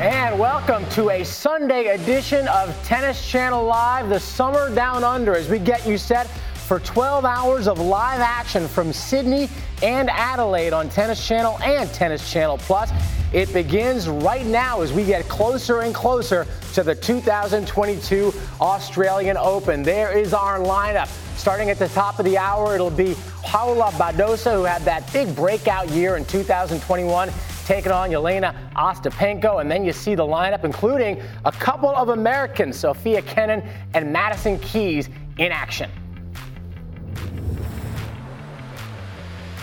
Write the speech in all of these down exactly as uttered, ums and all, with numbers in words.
And welcome to a Sunday edition of Tennis Channel Live, the Summer Down Under, as we get you set for twelve hours of live action from Sydney and Adelaide on Tennis Channel and Tennis Channel Plus. It begins right now as we get closer and closer to the two thousand twenty-two Australian Open. There is our lineup. Starting at the top of the hour, it'll be Paula Badosa, who had that big breakout year in two thousand twenty-one, taking on Elena Ostapenko, and then you see the lineup, including a couple of Americans, Sophia Kennan and Madison Keys, in action.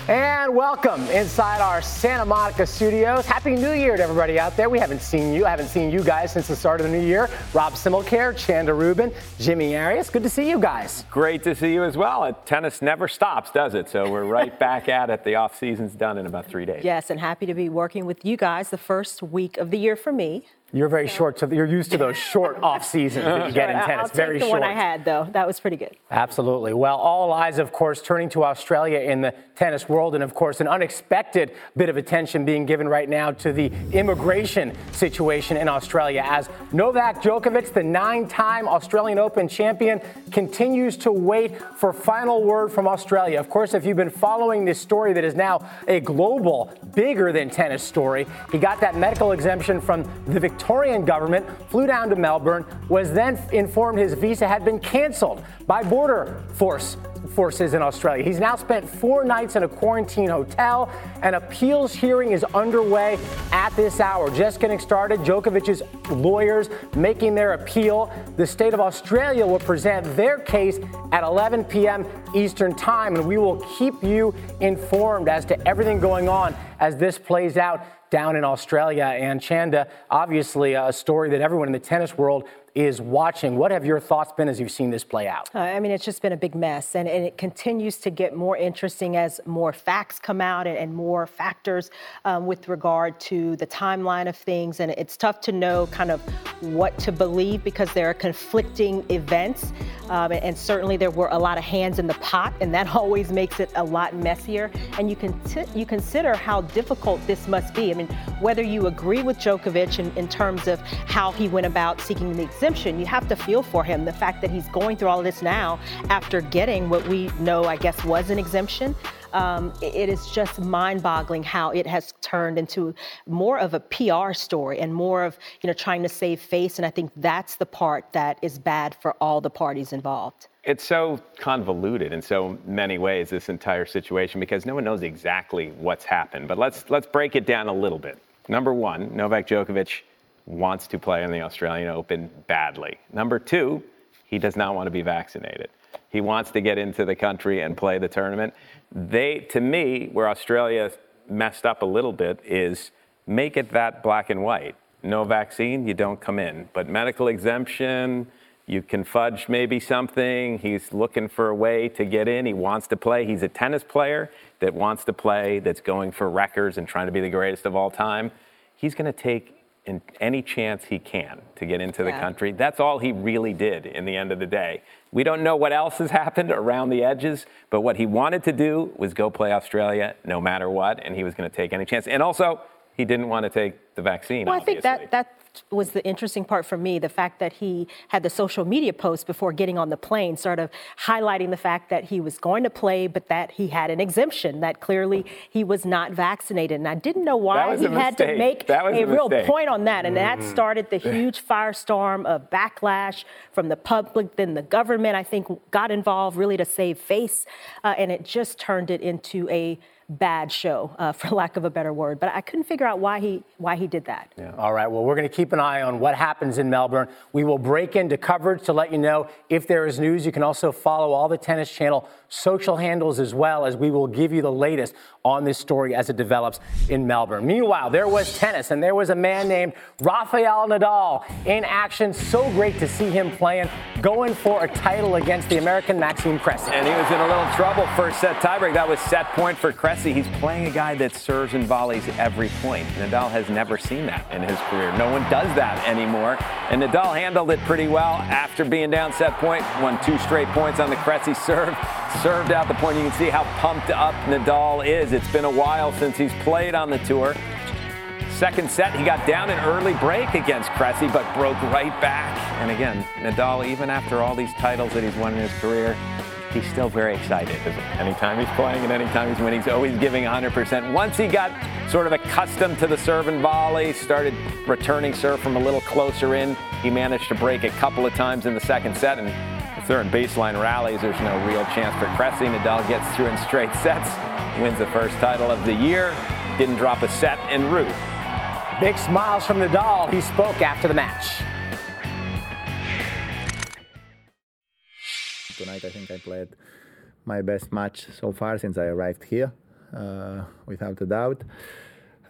And welcome inside our Santa Monica studios. Happy New Year to everybody out there. We haven't seen you. I haven't seen you guys since the start of the new year. Rob Similcare, Chanda Rubin, Jimmy Arias. Good to see you guys. Great to see you as well. And tennis never stops, does it? So we're right back at it. The off-season's done in about three days. Yes, and happy to be working with you guys the first week of the year for me. You're very short. So you're used to those short off seasons that you get in tennis. I'll take very the short. The one I had, though, that was pretty good. Absolutely. Well, all eyes, of course, turning to Australia in the tennis world, and of course, an unexpected bit of attention being given right now to the immigration situation in Australia as Novak Djokovic, the nine-time Australian Open champion, continues to wait for final word from Australia. Of course, if you've been following this story that is now a global, bigger than tennis story, he got that medical exemption from the Victorian Victorian government, flew down to Melbourne, was then informed his visa had been canceled by border force forces in Australia. He's now spent four nights in a quarantine hotel. An appeals hearing is underway at this hour. Just getting started, Djokovic's lawyers making their appeal. The state of Australia will present their case at eleven p.m. Eastern time, and we will keep you informed as to everything going on as this plays out down in Australia. And Chanda, obviously a story that everyone in the tennis world is watching. What have your thoughts been as you've seen this play out? Uh, I mean, it's just been a big mess, and, and it continues to get more interesting as more facts come out and, and more factors um, with regard to the timeline of things. And it's tough to know kind of what to believe because there are conflicting events, um, and, and certainly there were a lot of hands in the pot, and that always makes it a lot messier. And you can t- you consider how difficult this must be. I mean, whether you agree with Djokovic in, in terms of how he went about seeking the exemption, you have to feel for him. The fact that he's going through all of this now after getting what we know, I guess, was an exemption. Um, it is just mind-boggling how it has turned into more of a P R story and more of, you know, trying to save face. And I think that's the part that is bad for all the parties involved. It's so convoluted in so many ways, this entire situation, because no one knows exactly what's happened. But let's let's break it down a little bit. Number one, Novak Djokovic wants to play in the Australian Open badly. Number two, he does not want to be vaccinated. He wants to get into the country and play the tournament. They, to me, where Australia messed up a little bit is make it that black and white. No vaccine, you don't come in. But medical exemption, you can fudge maybe something. He's looking for a way to get in. He wants to play. He's a tennis player that wants to play, that's going for records and trying to be the greatest of all time. He's going to take in any chance he can to get into the yeah. country. That's all he really did in the end of the day. We don't know what else has happened around the edges, but what he wanted to do was go play Australia no matter what, and he was going to take any chance. And also, he didn't want to take the vaccine, well, obviously. I think that, that was the interesting part for me, the fact that he had the social media post before getting on the plane, sort of highlighting the fact that he was going to play, but that he had an exemption, that clearly he was not vaccinated. And I didn't know why he had to make a real point on that. And that started the huge firestorm of backlash from the public, then the government, I think, got involved really to save face. Uh, and it just turned it into a bad show, uh, for lack of a better word. But I couldn't figure out why he why he did that. Yeah. All right. Well, we're going to keep an eye on what happens in Melbourne. We will break into coverage to let you know if there is news. You can also follow all the Tennis Channel social handles as well, as we will give you the latest on this story as it develops in Melbourne. Meanwhile, there was tennis, and there was a man named Rafael Nadal in action. So great to see him playing, going for a title against the American Maxime Cressy. And he was in a little trouble. First set tiebreak. That was set point for Cressy. He's playing a guy that serves and volleys every point. Nadal has never seen that in his career. No one does that anymore. And Nadal handled it pretty well after being down set point. Won two straight points on the Cressy serve. Served out the point. You can see how pumped up Nadal is. It's been a while since he's played on the tour. Second set, he got down an early break against Cressy, but broke right back. And again, Nadal, even after all these titles that he's won in his career, he's still very excited. Anytime he's playing and anytime he's winning, he's always giving one hundred percent. Once he got sort of accustomed to the serve and volley, started returning serve from a little closer in, he managed to break a couple of times in the second set. And the third baseline rallies, there's no real chance for Cressy. Nadal gets through in straight sets, wins the first title of the year, didn't drop a set en route. Big smiles from Nadal. He spoke after the match. Tonight, I think I played my best match so far since I arrived here, uh, without a doubt,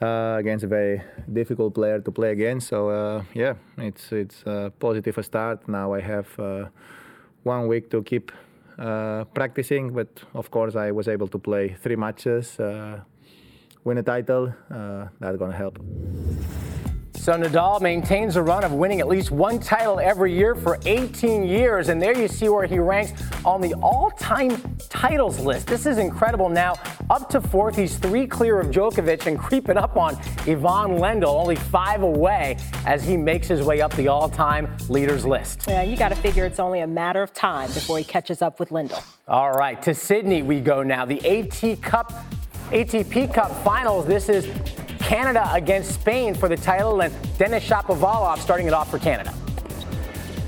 uh, against a very difficult player to play against. So, uh, yeah, it's it's a positive start. Now I have uh, one week to keep uh, practicing, but of course I was able to play three matches, uh, win a title. Uh, that's gonna help. So Nadal maintains a run of winning at least one title every year for eighteen years. And there you see where he ranks on the all-time titles list. This is incredible. Now, up to fourth, he's three clear of Djokovic and creeping up on Ivan Lendl, only five away as he makes his way up the all-time leaders list. Yeah, you got to figure it's only a matter of time before he catches up with Lendl. All right, to Sydney we go now. The A T P Cup, A T P Cup Finals. This is Canada against Spain for the title, and Denis Shapovalov starting it off for Canada.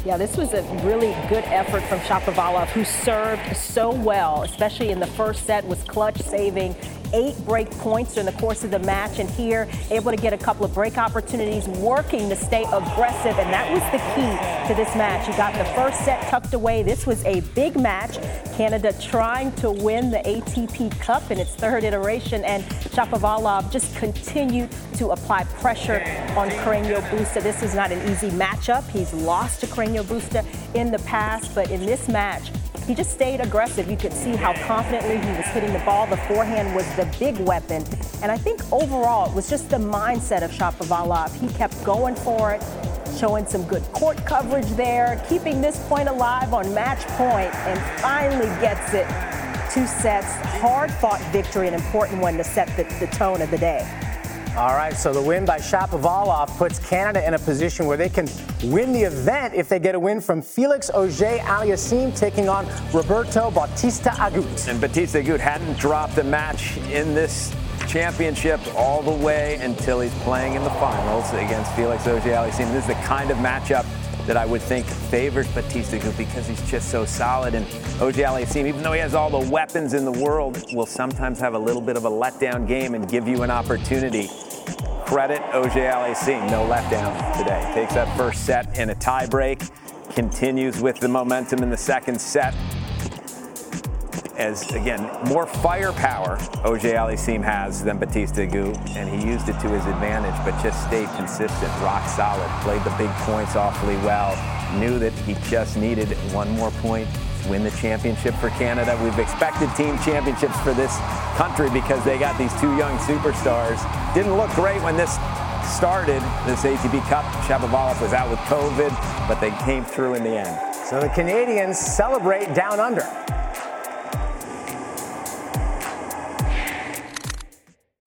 Yeah, this was a really good effort from Shapovalov, who served so well, especially in the first set, was clutch, saving eight break points during the course of the match, and here able to get a couple of break opportunities, working to stay aggressive, and that was the key to this match. You got the first set tucked away. This was a big match. Canada trying to win the A T P Cup in its third iteration, and Shapovalov just continued to apply pressure on Carreño Busta. This was not an easy matchup. He's lost to Carreño Busta in the past, but in this match, he just stayed aggressive. You could see how confidently he was hitting the ball. The forehand was the big weapon. And I think overall, it was just the mindset of Shapovalov. He kept going for it, showing some good court coverage there, keeping this point alive on match point, and finally gets it. Two sets, hard-fought victory, an important one to set the, the tone of the day. All right, so the win by Shapovalov puts Canada in a position where they can win the event if they get a win from Felix Auger-Aliassime taking on Roberto Bautista Agut. And Bautista Agut hadn't dropped a match in this championship all the way until he's playing in the finals against Felix Auger-Aliassime. This is the kind of matchup that I would think favors Bautista Agut because he's just so solid. And Auger-Aliassime, even though he has all the weapons in the world, will sometimes have a little bit of a letdown game and give you an opportunity. Credit Auger-Aliassime, no letdown today. Takes that first set in a tie break, continues with the momentum in the second set. As, again, more firepower Auger-Aliassime has than Bautista Agut, and he used it to his advantage, but just stayed consistent, rock solid, played the big points awfully well, knew that he just needed one more point to win the championship for Canada. We've expected team championships for this country because they got these two young superstars. Didn't look great when this started, this A T P Cup. Shapovalov was out with COVID, but they came through in the end. So the Canadians celebrate down under.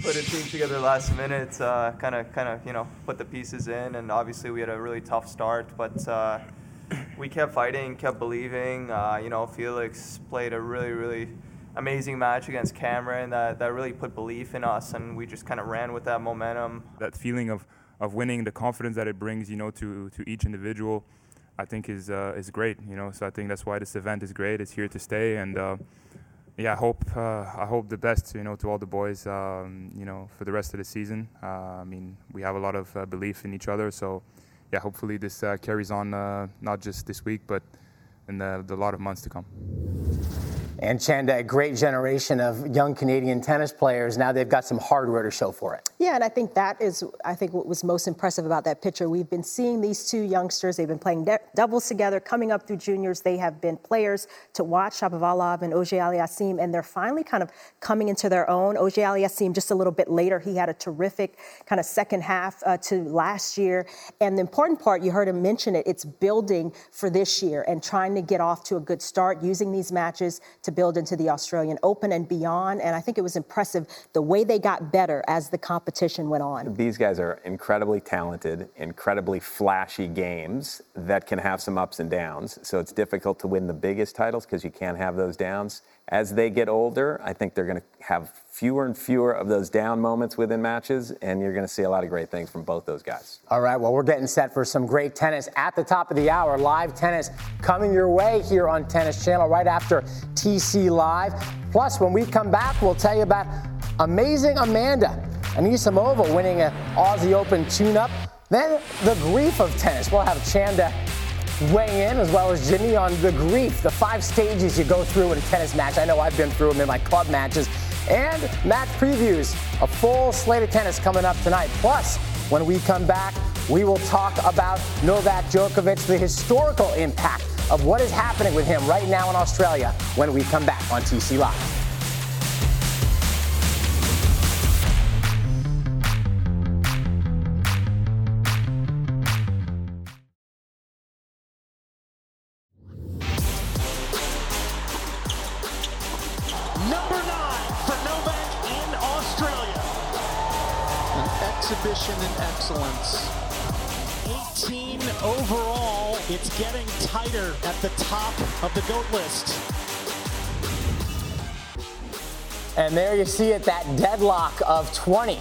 put a team together last minute, uh, kind of, kind of, you know, put the pieces in, and obviously we had a really tough start, but uh, we kept fighting, kept believing. Uh, you know, Felix played a really, really amazing match against Cameron that, that really put belief in us, and we just kind of ran with that momentum. That feeling of, of winning, the confidence that it brings, you know, to, to each individual, I think is uh, is great, you know. So I think that's why this event is great. It's here to stay, and uh, yeah, I hope uh, I hope the best, you know, to all the boys, um, you know, for the rest of the season. Uh, I mean, we have a lot of uh, belief in each other, so yeah, hopefully this uh, carries on, uh, not just this week, but in the, the lot of months to come. And Chanda, a great generation of young Canadian tennis players. Now they've got some hardware to show for it. Yeah, and I think that is, I think what was most impressive about that picture. We've been seeing these two youngsters. They've been playing de- doubles together, coming up through juniors. They have been players to watch, Shapovalov and Auger-Aliassime, and they're finally kind of coming into their own. Auger-Aliassime, just a little bit later, he had a terrific kind of second half uh, to last year. And the important part, you heard him mention it, it's building for this year and trying to get off to a good start, using these matches to build into the Australian Open and beyond. And I think it was impressive the way they got better as the competition went on. These guys are incredibly talented, incredibly flashy games that can have some ups and downs. So it's difficult to win the biggest titles because you can't have those downs. As they get older, I think they're going to have fewer and fewer of those down moments within matches, and you're going to see a lot of great things from both those guys. All right, well, we're getting set for some great tennis at the top of the hour. Live tennis coming your way here on Tennis Channel right after T C Live. Plus, when we come back, we'll tell you about amazing Amanda Anisimova winning an Aussie Open tune-up. Then the grief of tennis. We'll have Chanda weigh in, as well as Jimmy, on the grief, the five stages you go through in a tennis match. I know I've been through them in my club matches. And match previews, a full slate of tennis coming up tonight. Plus, when we come back, we will talk about Novak Djokovic, the historical impact of what is happening with him right now in Australia when we come back on T C Live. Of the GOAT list. And there you see it, that deadlock of twenty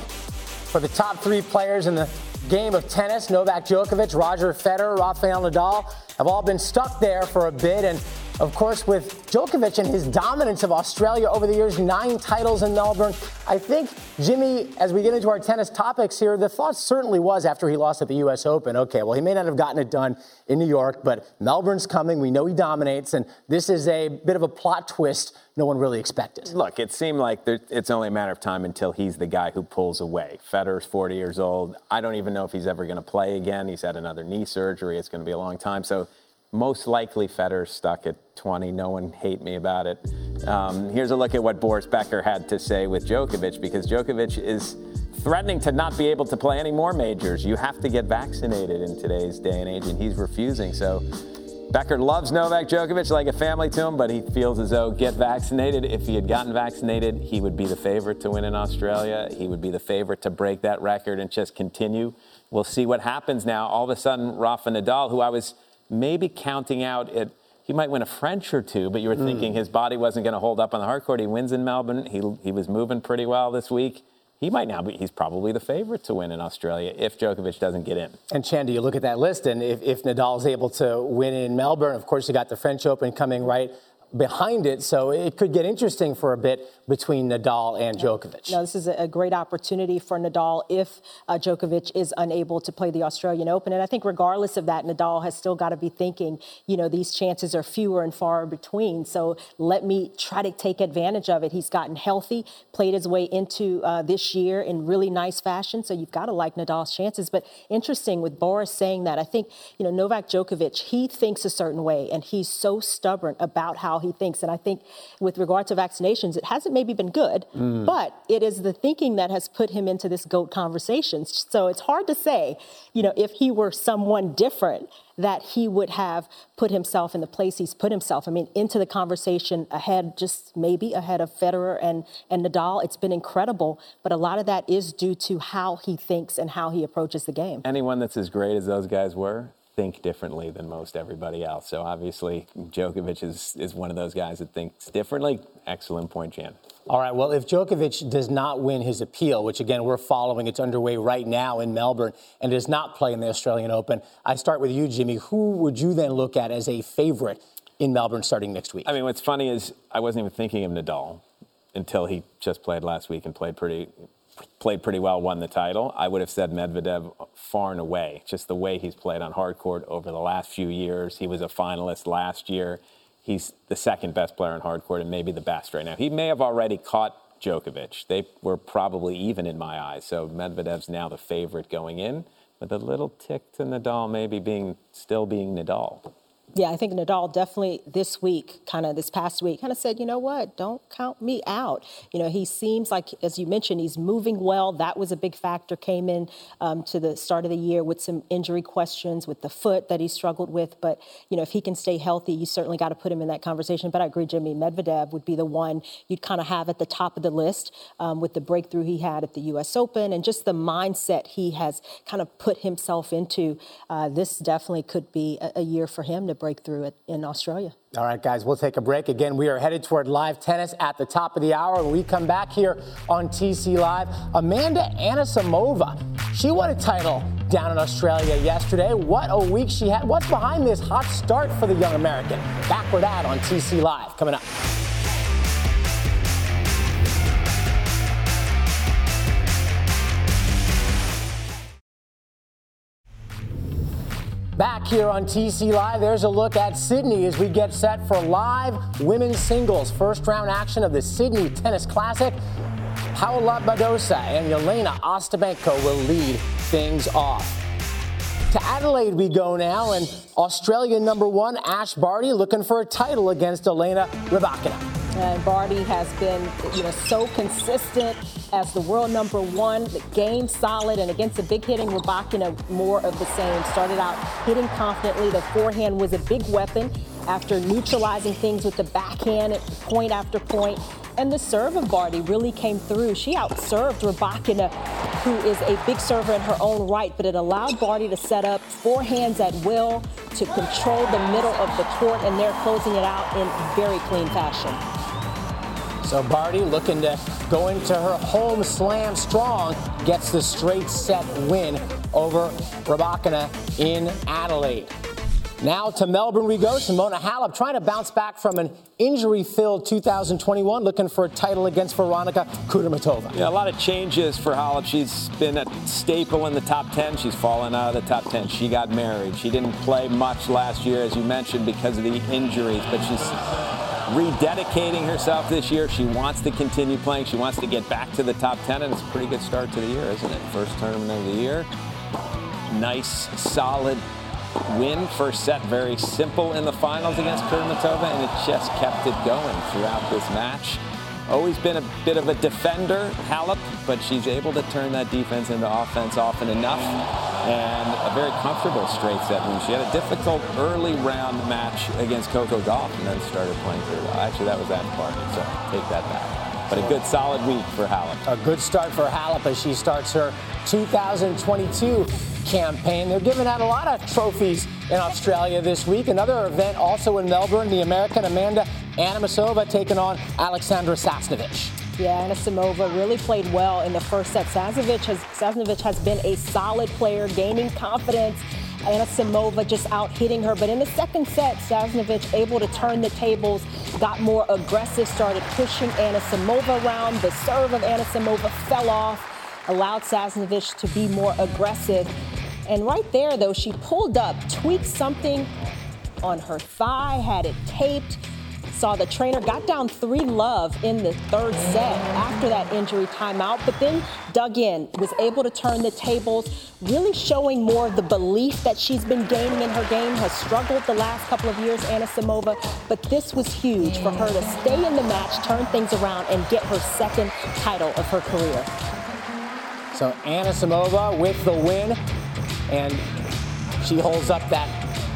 for the top three players in the game of tennis. Novak Djokovic, Roger Federer, Rafael Nadal have all been stuck there for a bit. And of course, with Djokovic and his dominance of Australia over the years, nine titles in Melbourne. I think, Jimmy, as we get into our tennis topics here, the thought certainly was after he lost at the U S Open, okay, well, he may not have gotten it done in New York, but Melbourne's coming. We know he dominates, and this is a bit of a plot twist no one really expected. Look, it seemed like there, it's only a matter of time until he's the guy who pulls away. Federer's forty years old. I don't even know if he's ever going to play again. He's had another knee surgery. It's going to be a long time. So most likely Federer's stuck at twenty. No one hate me about it. Um, here's a look at what Boris Becker had to say with Djokovic, because Djokovic is threatening to not be able to play any more majors. You have to get vaccinated in today's day and age, and he's refusing. So Becker loves Novak Djokovic like a family to him, but he feels as though get vaccinated. If he had gotten vaccinated, he would be the favorite to win in Australia. He would be the favorite to break that record and just continue. We'll see what happens now. All of a sudden, Rafa Nadal, who I was maybe counting out, it, he might win a French or two, but you were mm. thinking his body wasn't going to hold up on the hard court. He wins in Melbourne. He he was moving pretty well this week. He might now be, he's probably the favorite to win in Australia if Djokovic doesn't get in. And Chanda, you look at that list, and if, if Nadal's able to win in Melbourne, of course you got the French Open coming right behind it, so it could get interesting for a bit between Nadal and Djokovic. No, this is a great opportunity for Nadal if uh, Djokovic is unable to play the Australian Open. And I think regardless of that, Nadal has still got to be thinking, you know, these chances are fewer and far between, so let me try to take advantage of it. He's gotten healthy, played his way into uh, this year in really nice fashion, so you've got to like Nadal's chances. But interesting with Boris saying that, I think, you know, Novak Djokovic, he thinks a certain way, and he's so stubborn about how he thinks. And I think with regard to vaccinations, it hasn't maybe been good, mm. but it is the thinking that has put him into this GOAT conversation. So it's hard to say, you know, if he were someone different, that he would have put himself in the place he's put himself. I mean, into the conversation ahead, just maybe ahead of Federer and, and Nadal. It's been incredible, but a lot of that is due to how he thinks and how he approaches the game. Anyone that's as great as those guys were think differently than most everybody else. So obviously, Djokovic is, is one of those guys that thinks differently. Excellent point, Jan. All right, well, if Djokovic does not win his appeal, which, again, we're following, it's underway right now in Melbourne, and does not play in the Australian Open, I start with you, Jimmy. Who would you then look at as a favorite in Melbourne starting next week? I mean, what's funny is I wasn't even thinking of Nadal until he just played last week and played pretty played pretty well, won the title. I would have said Medvedev far and away, just the way he's played on hard court over the last few years. He was a finalist last year. He's the second best player on hard court and maybe the best right now. He may have already caught Djokovic. They were probably even in my eyes. So Medvedev's now the favorite going in, with a little tick to Nadal maybe being still being Nadal. Yeah, I think Nadal definitely this week, kind of this past week, kind of said, you know what, don't count me out. You know, he seems like, as you mentioned, he's moving well. That was a big factor, came in um, to the start of the year with some injury questions with the foot that he struggled with. But, you know, if he can stay healthy, you certainly got to put him in that conversation. But I agree, Jimmy, Medvedev would be the one you'd kind of have at the top of the list um, with the breakthrough he had at the U S Open and just the mindset he has kind of put himself into. Uh, this definitely could be a, a year for him to breakthrough it in Australia. All right, guys, we'll take a break. Again, we are headed toward live tennis at the top of the hour. When we come back here on T C Live, Amanda Anisimova, she won a title down in Australia yesterday. What a week she had. What's behind this hot start for the young American? Back with that on T C Live coming up. Back here on T C Live, there's a look at Sydney as we get set for live women's singles. First round action of the Sydney Tennis Classic. Paula Badosa and Elena Ostapenko will lead things off. To Adelaide we go now, and Australian number one Ash Barty looking for a title against Elena Rybakina. And Barty has been, you know, so consistent as the world number one, the game solid, and against the big hitting Rybakina, more of the same. Started out hitting confidently. The forehand was a big weapon after neutralizing things with the backhand at point after point. And the serve of Barty really came through. She outserved Rybakina, who is a big server in her own right, but it allowed Barty to set up forehands at will to control the middle of the court, and they're closing it out in very clean fashion. So Barty looking to go into her home slam strong, gets the straight set win over Rybakina in Adelaide. Now to Melbourne we go. Simona Halep trying to bounce back from an injury-filled two thousand twenty-one, looking for a title against Veronika Kudermetova. Yeah, a lot of changes for Halep. She's been a staple in the top ten. She's fallen out of the top ten. She got married. She didn't play much last year, as you mentioned, because of the injuries, but she's rededicating herself this year. She wants to continue playing. She wants to get back to the top ten, and it's a pretty good start to the year, isn't it? First tournament of the year. Nice, solid win. First set, very simple in the finals against Kudermetova, and it just kept it going throughout this match. Always been a bit of a defender, Halep, but she's able to turn that defense into offense often enough, and a very comfortable straight set move. She had a difficult early round match against Coco Gauff and then started playing pretty well. Actually, that was that part, so take that back. But a good solid week for Halep. A good start for Halep as she starts her two thousand twenty-two campaign. They're giving out a lot of trophies in Australia this week. Another event also in Melbourne, the American Amanda Anisimova taking on Alexandra Sasnovich. Yeah, Anisimova really played well in the first set. Sasnovich has, Sasnovich has been a solid player, gaining confidence. Anisimova just out hitting her. But in the second set, Sasnovich able to turn the tables, got more aggressive, started pushing Anisimova around. The serve of Anisimova fell off, allowed Sasnovich to be more aggressive. And right there, though, she pulled up, tweaked something on her thigh, had it taped. saw the trainer got down three love in the third set after that injury timeout, but then dug in, was able to turn the tables, really showing more of the belief that she's been gaining in her game, has struggled the last couple of years, Anisimova, but this was huge for her to stay in the match, turn things around, and get her second title of her career. So Anisimova with the win, and she holds up that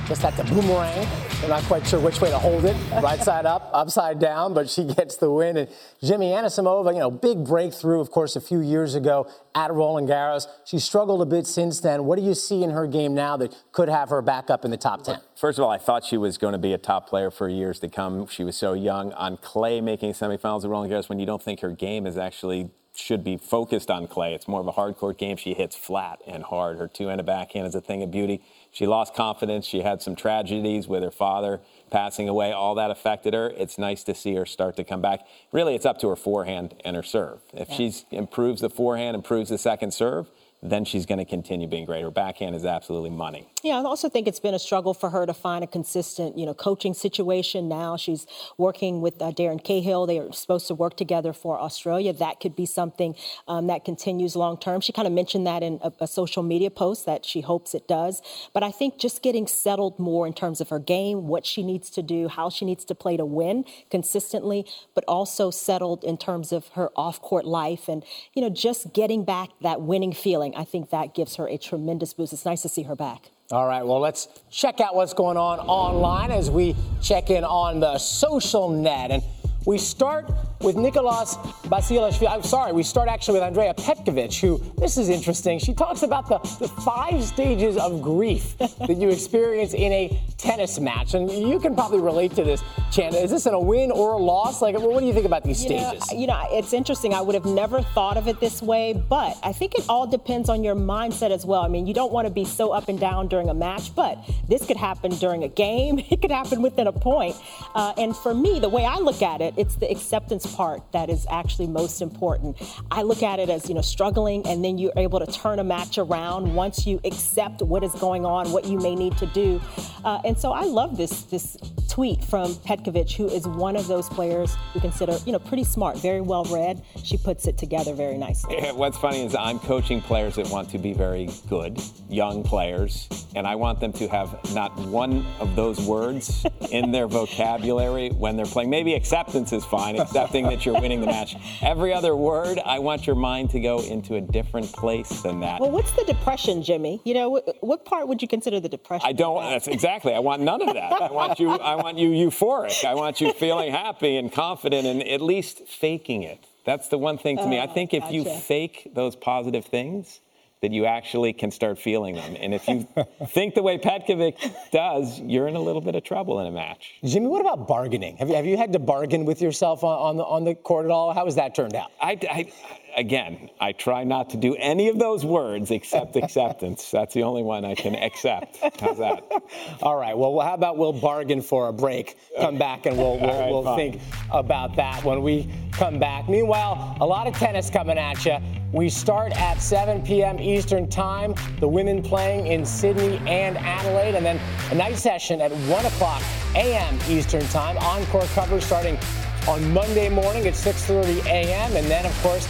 Just that's a boomerang. I'm not quite sure which way to hold it. Right side up, upside down, but she gets the win. And Jimmy Anisimova, you know, big breakthrough, of course, a few years ago at Roland Garros. She struggled a bit since then. What do you see in her game now that could have her back up in the top ten? First of all, I thought she was going to be a top player for years to come. She was so young on clay, making semifinals at Roland Garros when you don't think her game is actually should be focused on clay. It's more of a hard court game. She hits flat and hard. Her two-handed backhand is a thing of beauty. She lost confidence. She had some tragedies with her father passing away. All that affected her. It's nice to see her start to come back. Really, it's up to her forehand and her serve. If yeah. she improves the forehand, improves the second serve, then she's going to continue being great. Her backhand is absolutely money. Yeah, I also think it's been a struggle for her to find a consistent, you know, coaching situation. Now she's working with uh, Darren Cahill. They are supposed to work together for Australia. That could be something um, that continues long term. She kind of mentioned that in a, a social media post that she hopes it does. But I think just getting settled more in terms of her game, what she needs to do, how she needs to play to win consistently, but also settled in terms of her off-court life and, you know, just getting back that winning feeling. I think that gives her a tremendous boost. It's nice to see her back. All right, well, let's check out what's going on online as we check in on the social net. And we start with Nicolas Basilashvili. I'm sorry, we start actually with Andrea Petkovic, who, this is interesting, she talks about the, the five stages of grief that you experience in a tennis match. And you can probably relate to this, Chanda. Is this in a win or a loss? Like, well, what do you think about these you stages? Know, you know, it's interesting. I would have never thought of it this way, but I think it all depends on your mindset as well. I mean, you don't want to be so up and down during a match, but this could happen during a game. It could happen within a point. Uh, and for me, the way I look at it, it's the acceptance part that is actually most important. I look at it as, you know, struggling, and then you're able to turn a match around once you accept what is going on, what you may need to do. Uh, and so I love this this tweet from Petkovic, who is one of those players we consider, you know, pretty smart, very well read. She puts it together very nicely. Yeah, what's funny is I'm coaching players that want to be very good, young players, and I want them to have not one of those words in their vocabulary when they're playing. Maybe acceptance is fine, accepting that you're winning the match. Every other word, I want your mind to go into a different place than that. Well, what's the depression, Jimmy? You know, what, what part would you consider the depression? I don't, that's exactly, I want none of that. I want you, I want you euphoric. I want you feeling happy and confident and at least faking it. That's the one thing to oh, me. I think if gotcha. you fake those positive things, that you actually can start feeling them. And if you think the way Petkovic does, you're in a little bit of trouble in a match. Jimmy, what about bargaining? Have you, have you had to bargain with yourself on, on, the, on the court at all? How has that turned out? I, I, again, I try not to do any of those words except acceptance. That's the only one I can accept. How's that? All right, well, how about we'll bargain for a break, come back, and we'll, we'll, right, we'll think about that when we come back. Meanwhile, a lot of tennis coming at you. We start at seven p.m. Eastern Time, the women playing in Sydney and Adelaide, and then a night session at one o'clock a.m. Eastern Time. Encore coverage starting on Monday morning at six thirty a.m. And then, of course,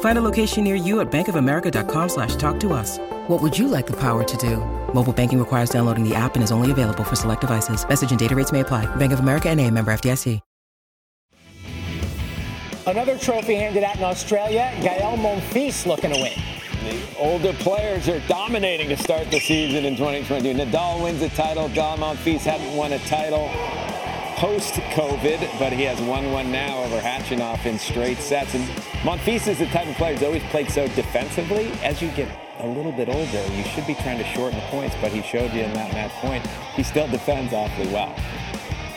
Find a location near you at bankofamerica.com slash talk to us. What would you like the power to do? Mobile banking requires downloading the app and is only available for select devices. Message and data rates may apply. Bank of America N A, member F D I C. Another trophy handed out in Australia, Gael Monfils looking to win. The older players are dominating to start the season in twenty twenty-two. Nadal wins a title. Gael Monfils hadn't won a title post-COVID, but he has won one now over Khachanov in straight sets. And Monfils is the type of player who's always played so defensively. As you get a little bit older, you should be trying to shorten the points, but he showed you in that match point, he still defends awfully well.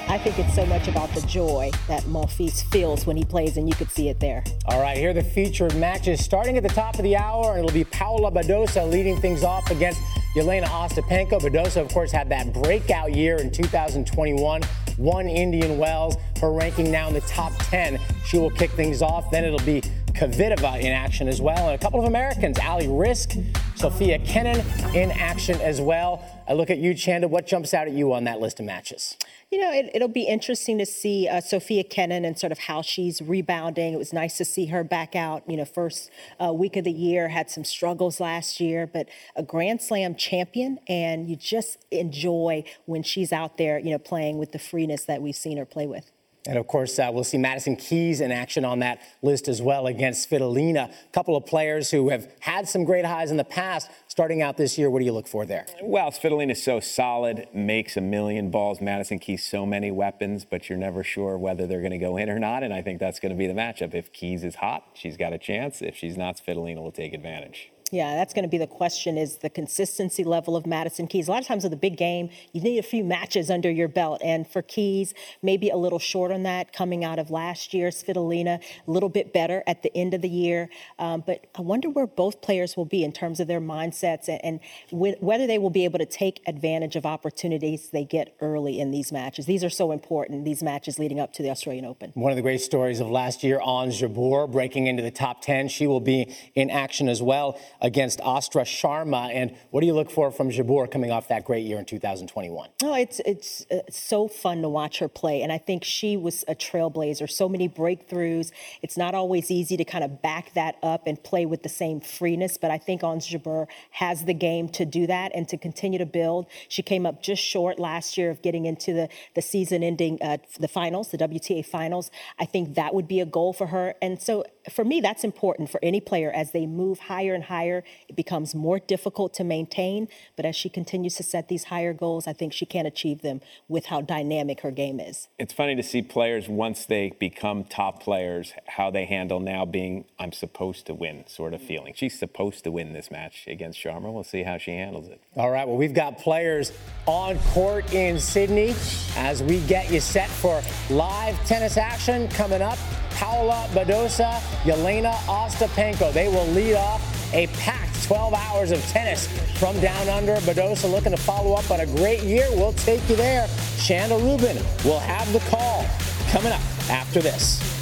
I think it's so much about the joy that Monfils feels when he plays, and you could see it there. All right, here are the featured matches. Starting at the top of the hour, it'll be Paula Badosa leading things off against Elena Ostapenko. Badosa, of course, had that breakout year in two thousand twenty-one, won Indian Wells. Her ranking now in the top ten. She will kick things off. Then it'll be Kvitova in action as well. And a couple of Americans, Ali Risk, Sophia Kennan in action as well. I look at you, Chanda. What jumps out at you on that list of matches? You know, it, it'll be interesting to see uh, Sophia Kennan and sort of how she's rebounding. It was nice to see her back out, you know, first uh, week of the year, had some struggles last year, but a Grand Slam champion, and you just enjoy when she's out there, you know, playing with the freeness that we've seen her play with. And, of course, uh, we'll see Madison Keys in action on that list as well against Svitolina. A couple of players who have had some great highs in the past. Starting out this year, what do you look for there? Well, Svitolina is so solid, makes a million balls. Madison Keys, so many weapons, but you're never sure whether they're going to go in or not, and I think that's going to be the matchup. If Keys is hot, she's got a chance. If she's not, Svitolina will take advantage. Yeah, that's going to be the question, is the consistency level of Madison Keys. A lot of times with a big game, you need a few matches under your belt. And for Keys, maybe a little short on that coming out of last year. Svitolina, a little bit better at the end of the year. Um, but I wonder where both players will be in terms of their mindsets and, and with, whether they will be able to take advantage of opportunities they get early in these matches. These are so important, these matches leading up to the Australian Open. One of the great stories of last year, Ons Jabeur breaking into the top ten. She will be in action as well against Astra Sharma. And what do you look for from Jabeur coming off that great year in two thousand twenty-one? Oh, it's, it's it's so fun to watch her play. And I think she was a trailblazer. So many breakthroughs. It's not always easy to kind of back that up and play with the same freeness. But I think Ons Jabeur has the game to do that and to continue to build. She came up just short last year of getting into the, the season-ending, uh, the finals, the W T A finals. I think that would be a goal for her. And so for me, that's important for any player. As they move higher and higher, it becomes more difficult to maintain, but as she continues to set these higher goals, I think she can achieve them with how dynamic her game is. It's funny to see players, once they become top players, how they handle now being, I'm supposed to win sort of feeling. She's supposed to win this match against Sharma. We'll see how she handles it. All right, well, we've got players on court in Sydney as we get you set for live tennis action coming up. Paula Badosa, Elena Ostapenko. They will lead off a packed twelve hours of tennis from down under. Badosa looking to follow up on a great year. We'll take you there. Chanda Rubin will have the call coming up after this.